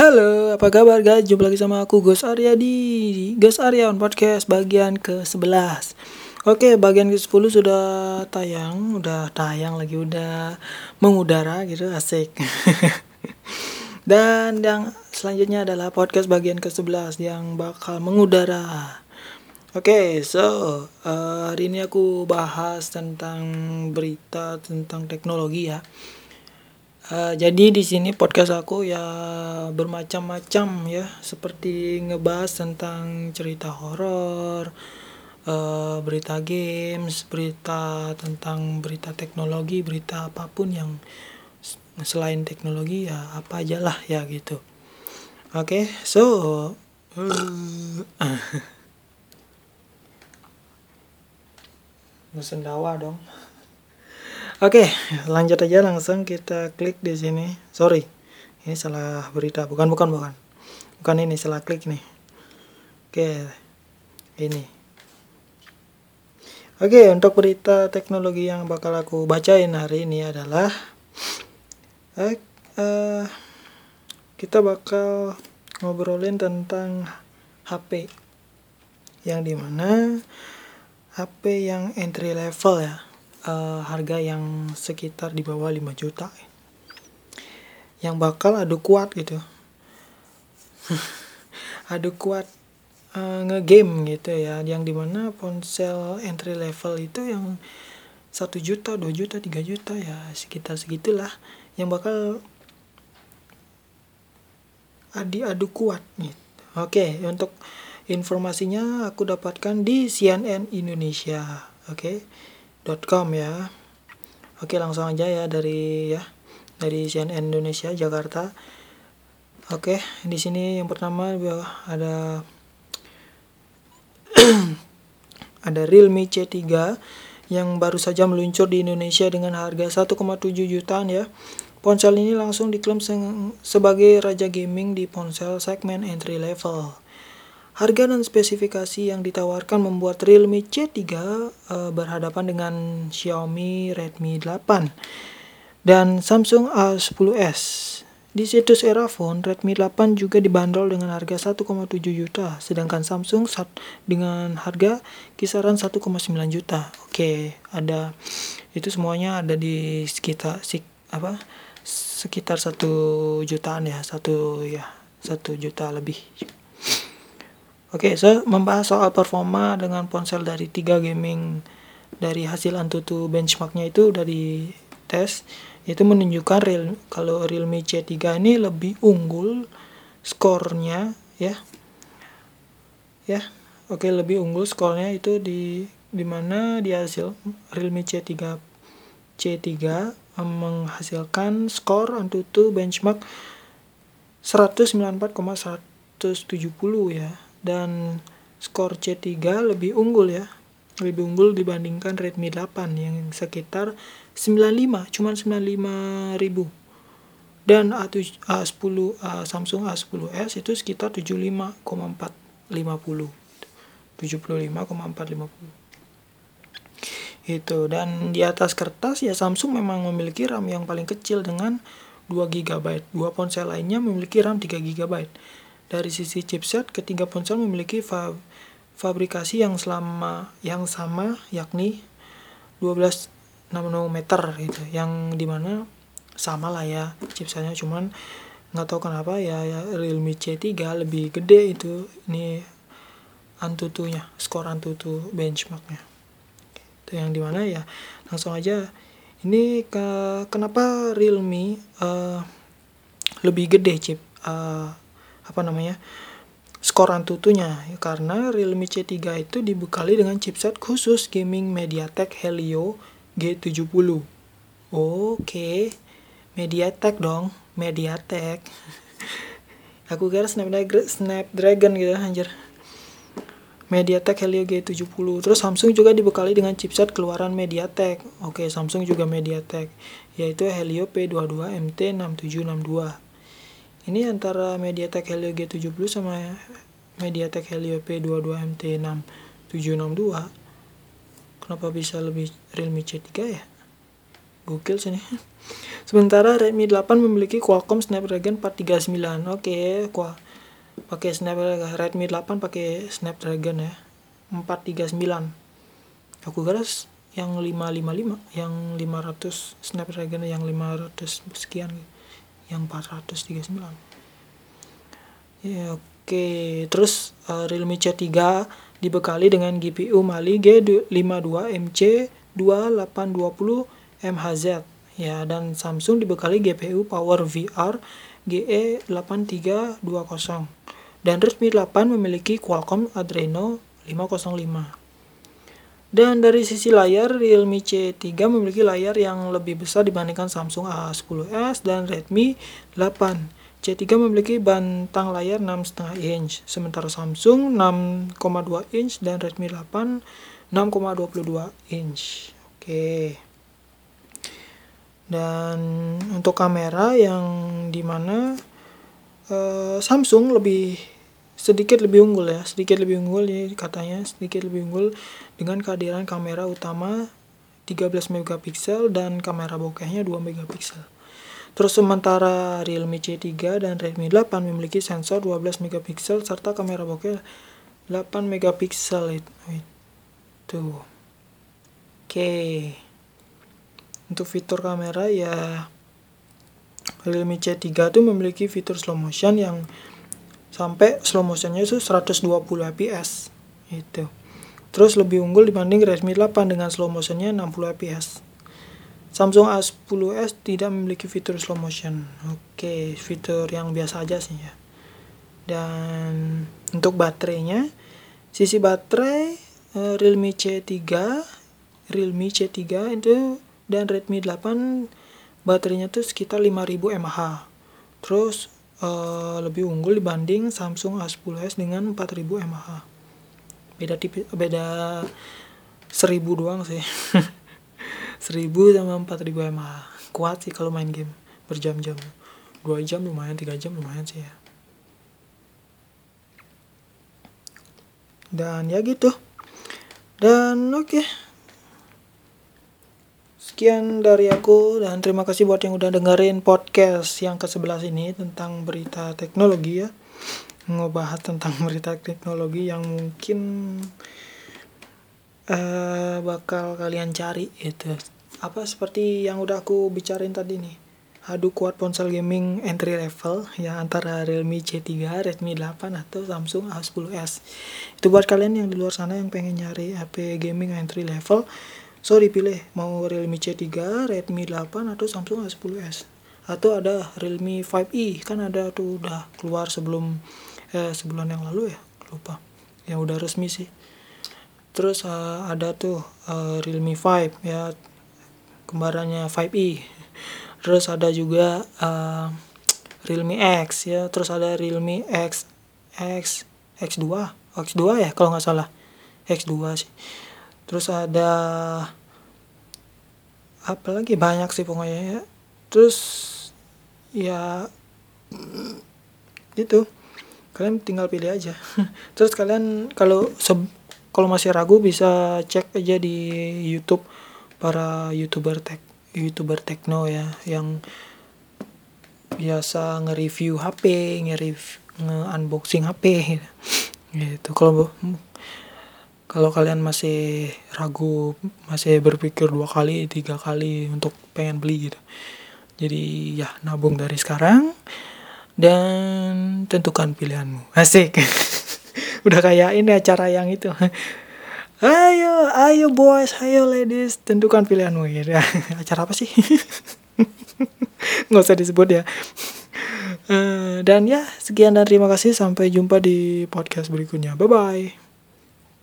Halo, apa kabar guys? Jumpa lagi sama aku Gus Arya di Gus Arya on Podcast bagian ke-11. Oke, bagian ke-10 udah tayang lagi, udah mengudara gitu, asik. Dan yang selanjutnya adalah podcast bagian ke-11 yang bakal mengudara. Oke, so hari ini aku bahas tentang berita tentang teknologi ya. Jadi di sini podcast aku ya bermacam-macam ya, seperti ngebahas tentang cerita horor, berita games, berita tentang berita teknologi, berita apapun yang selain teknologi ya apa aja lah ya gitu. Oke, so sendawa dong. Oke, lanjut aja, langsung kita klik di sini. Sorry, ini salah berita. Bukan. Bukan ini, salah klik nih. Oke, ini. Oke, untuk berita teknologi yang bakal aku bacain hari ini adalah kita bakal ngobrolin tentang HP, yang dimana HP yang entry level ya. Harga yang sekitar di bawah 5 juta yang bakal adu kuat ngegame gitu ya, yang dimana ponsel entry level itu yang 1 juta, 2 juta, 3 juta ya, sekitar segitulah yang bakal adu kuat gitu. Oke, untuk informasinya aku dapatkan di CNN Indonesia .com ya. Oke, langsung aja ya dari CNN Indonesia Jakarta. Oke, di sini yang pertama ada ada Realme C3 yang baru saja meluncur di Indonesia dengan harga 1,7 jutaan ya. Ponsel ini langsung diklaim sebagai raja gaming di ponsel segmen entry level. Harga dan spesifikasi yang ditawarkan membuat Realme C3 berhadapan dengan Xiaomi Redmi 8 dan Samsung A10s. Di situs Erafone, Redmi 8 juga dibanderol dengan harga 1,7 juta, sedangkan Samsung dengan harga kisaran 1,9 juta. Oke, ada itu semuanya ada di sekitar 1 jutaan ya, 1 juta lebih. Oke, saya membahas soal performa dengan ponsel dari 3 gaming dari hasil Antutu benchmarknya itu dari tes itu menunjukkan kalau Realme C3 ini lebih unggul skornya ya. Oke, lebih unggul skornya itu di mana di hasil Realme C3 menghasilkan skor Antutu benchmark 194,170 ya. Dan skor C3 lebih unggul dibandingkan Redmi 8 yang sekitar 95, cuman 95.000. Dan Samsung A10s itu sekitar 75,450. Itu, dan di atas kertas ya Samsung memang memiliki RAM yang paling kecil dengan 2 GB. Dua ponsel lainnya memiliki RAM 3 GB. Dari sisi chipset, ketiga ponsel memiliki fabrikasi yang sama, yakni 12 nanometer gitu, yang dimana sama lah ya chipsetnya, cuman nggak tahu kenapa ya Realme C3 lebih gede itu, ini Antutunya, skor Antutu benchmarknya itu, yang dimana ya langsung aja ini kenapa Realme lebih gede chip skor Antutunya, karena Realme C3 itu dibekali dengan chipset khusus gaming Mediatek Helio G70. Oke, Mediatek. Aku kira Snapdragon gitu anjir. Mediatek Helio G70. Terus Samsung juga dibekali dengan chipset keluaran Mediatek. Oke, Samsung juga Mediatek, yaitu Helio P22 MT6762. Ini antara Mediatek Helio G70 sama Mediatek Helio P22 MT6762. Kenapa bisa lebih Realme C3 ya? Gokil sini. Sementara Redmi 8 memiliki Qualcomm Snapdragon 439. Oke, pakai Redmi 8 pakai Snapdragon ya. 439. Aku garas yang 555, yang 500 Snapdragon yang 500 sekian, yang 439. Ya, oke. Terus Realme C3 dibekali dengan GPU Mali G52 MC2820MHz ya, dan Samsung dibekali GPU Power VR GE8320 dan Redmi 8 memiliki Qualcomm Adreno 505. Dan dari sisi layar, Realme C3 memiliki layar yang lebih besar dibandingkan Samsung A10s dan Redmi 8. C3 memiliki bentang layar 6,5 inch, sementara Samsung 6,2 inch dan Redmi 8 6,22 inch. Oke. Dan untuk kamera yang dimana Samsung sedikit lebih unggul ya katanya, sedikit lebih unggul dengan kehadiran kamera utama 13 MP dan kamera bokehnya 2 MP. Terus sementara Realme C3 dan Redmi 8 memiliki sensor 12 MP serta kamera bokeh 8 MP itu. Oke. Untuk fitur kamera ya, Realme C3 itu memiliki fitur slow motion yang sampai slow motionnya itu 120 fps itu. Terus lebih unggul dibanding Redmi 8 dengan slow motionnya 60 fps. Samsung A10s tidak memiliki fitur slow motion. Oke, fitur yang biasa aja sih ya. Dan untuk baterainya, sisi baterai Realme C3 itu dan Redmi 8 baterainya tuh sekitar 5000 mAh. Terus lebih unggul dibanding Samsung A10s dengan 4000 mAh. Beda 1000 doang sih. 1000 sama 4000 mAh. Kuat sih kalau main game berjam-jam. 2 jam lumayan, 3 jam lumayan sih ya. Dan ya gitu. Dan oke. Sekian dari aku dan terima kasih buat yang udah dengerin podcast yang ke-11 ini tentang berita teknologi ya. Ngebahas tentang berita teknologi yang mungkin bakal kalian cari itu apa, seperti yang udah aku bicarain tadi nih, adu kuat ponsel gaming entry level ya antara Realme C3, Redmi 8 atau Samsung A10s. Itu buat kalian yang di luar sana yang pengen nyari HP gaming entry level, so dipilih mau Realme C3, Redmi 8 atau Samsung A10s, atau ada Realme 5i kan ada tuh, udah keluar sebelum sebulan yang lalu ya, lupa ya, udah resmi sih. Terus ada tuh Realme 5 ya, kembarannya 5i. Terus ada juga Realme X ya, terus ada Realme X2 ya kalau nggak salah, X2 sih. Terus ada apa lagi, banyak sih pokoknya ya. Terus ya itu kalian tinggal pilih aja. Terus kalian kalau masih ragu bisa cek aja di YouTube para YouTuber tekno ya, yang biasa nge-review HP, nge-unboxing HP gitu. Kalau kalian masih ragu, masih berpikir 2 kali, 3 kali untuk pengen beli gitu. Jadi ya nabung dari sekarang dan tentukan pilihanmu. Asik. Udah kayak ini acara yang itu. Ayo boys, ayo ladies, tentukan pilihanmu gitu. Acara apa sih? Nggak usah disebut ya. Dan ya, sekian dan terima kasih. Sampai jumpa di podcast berikutnya. Bye-bye.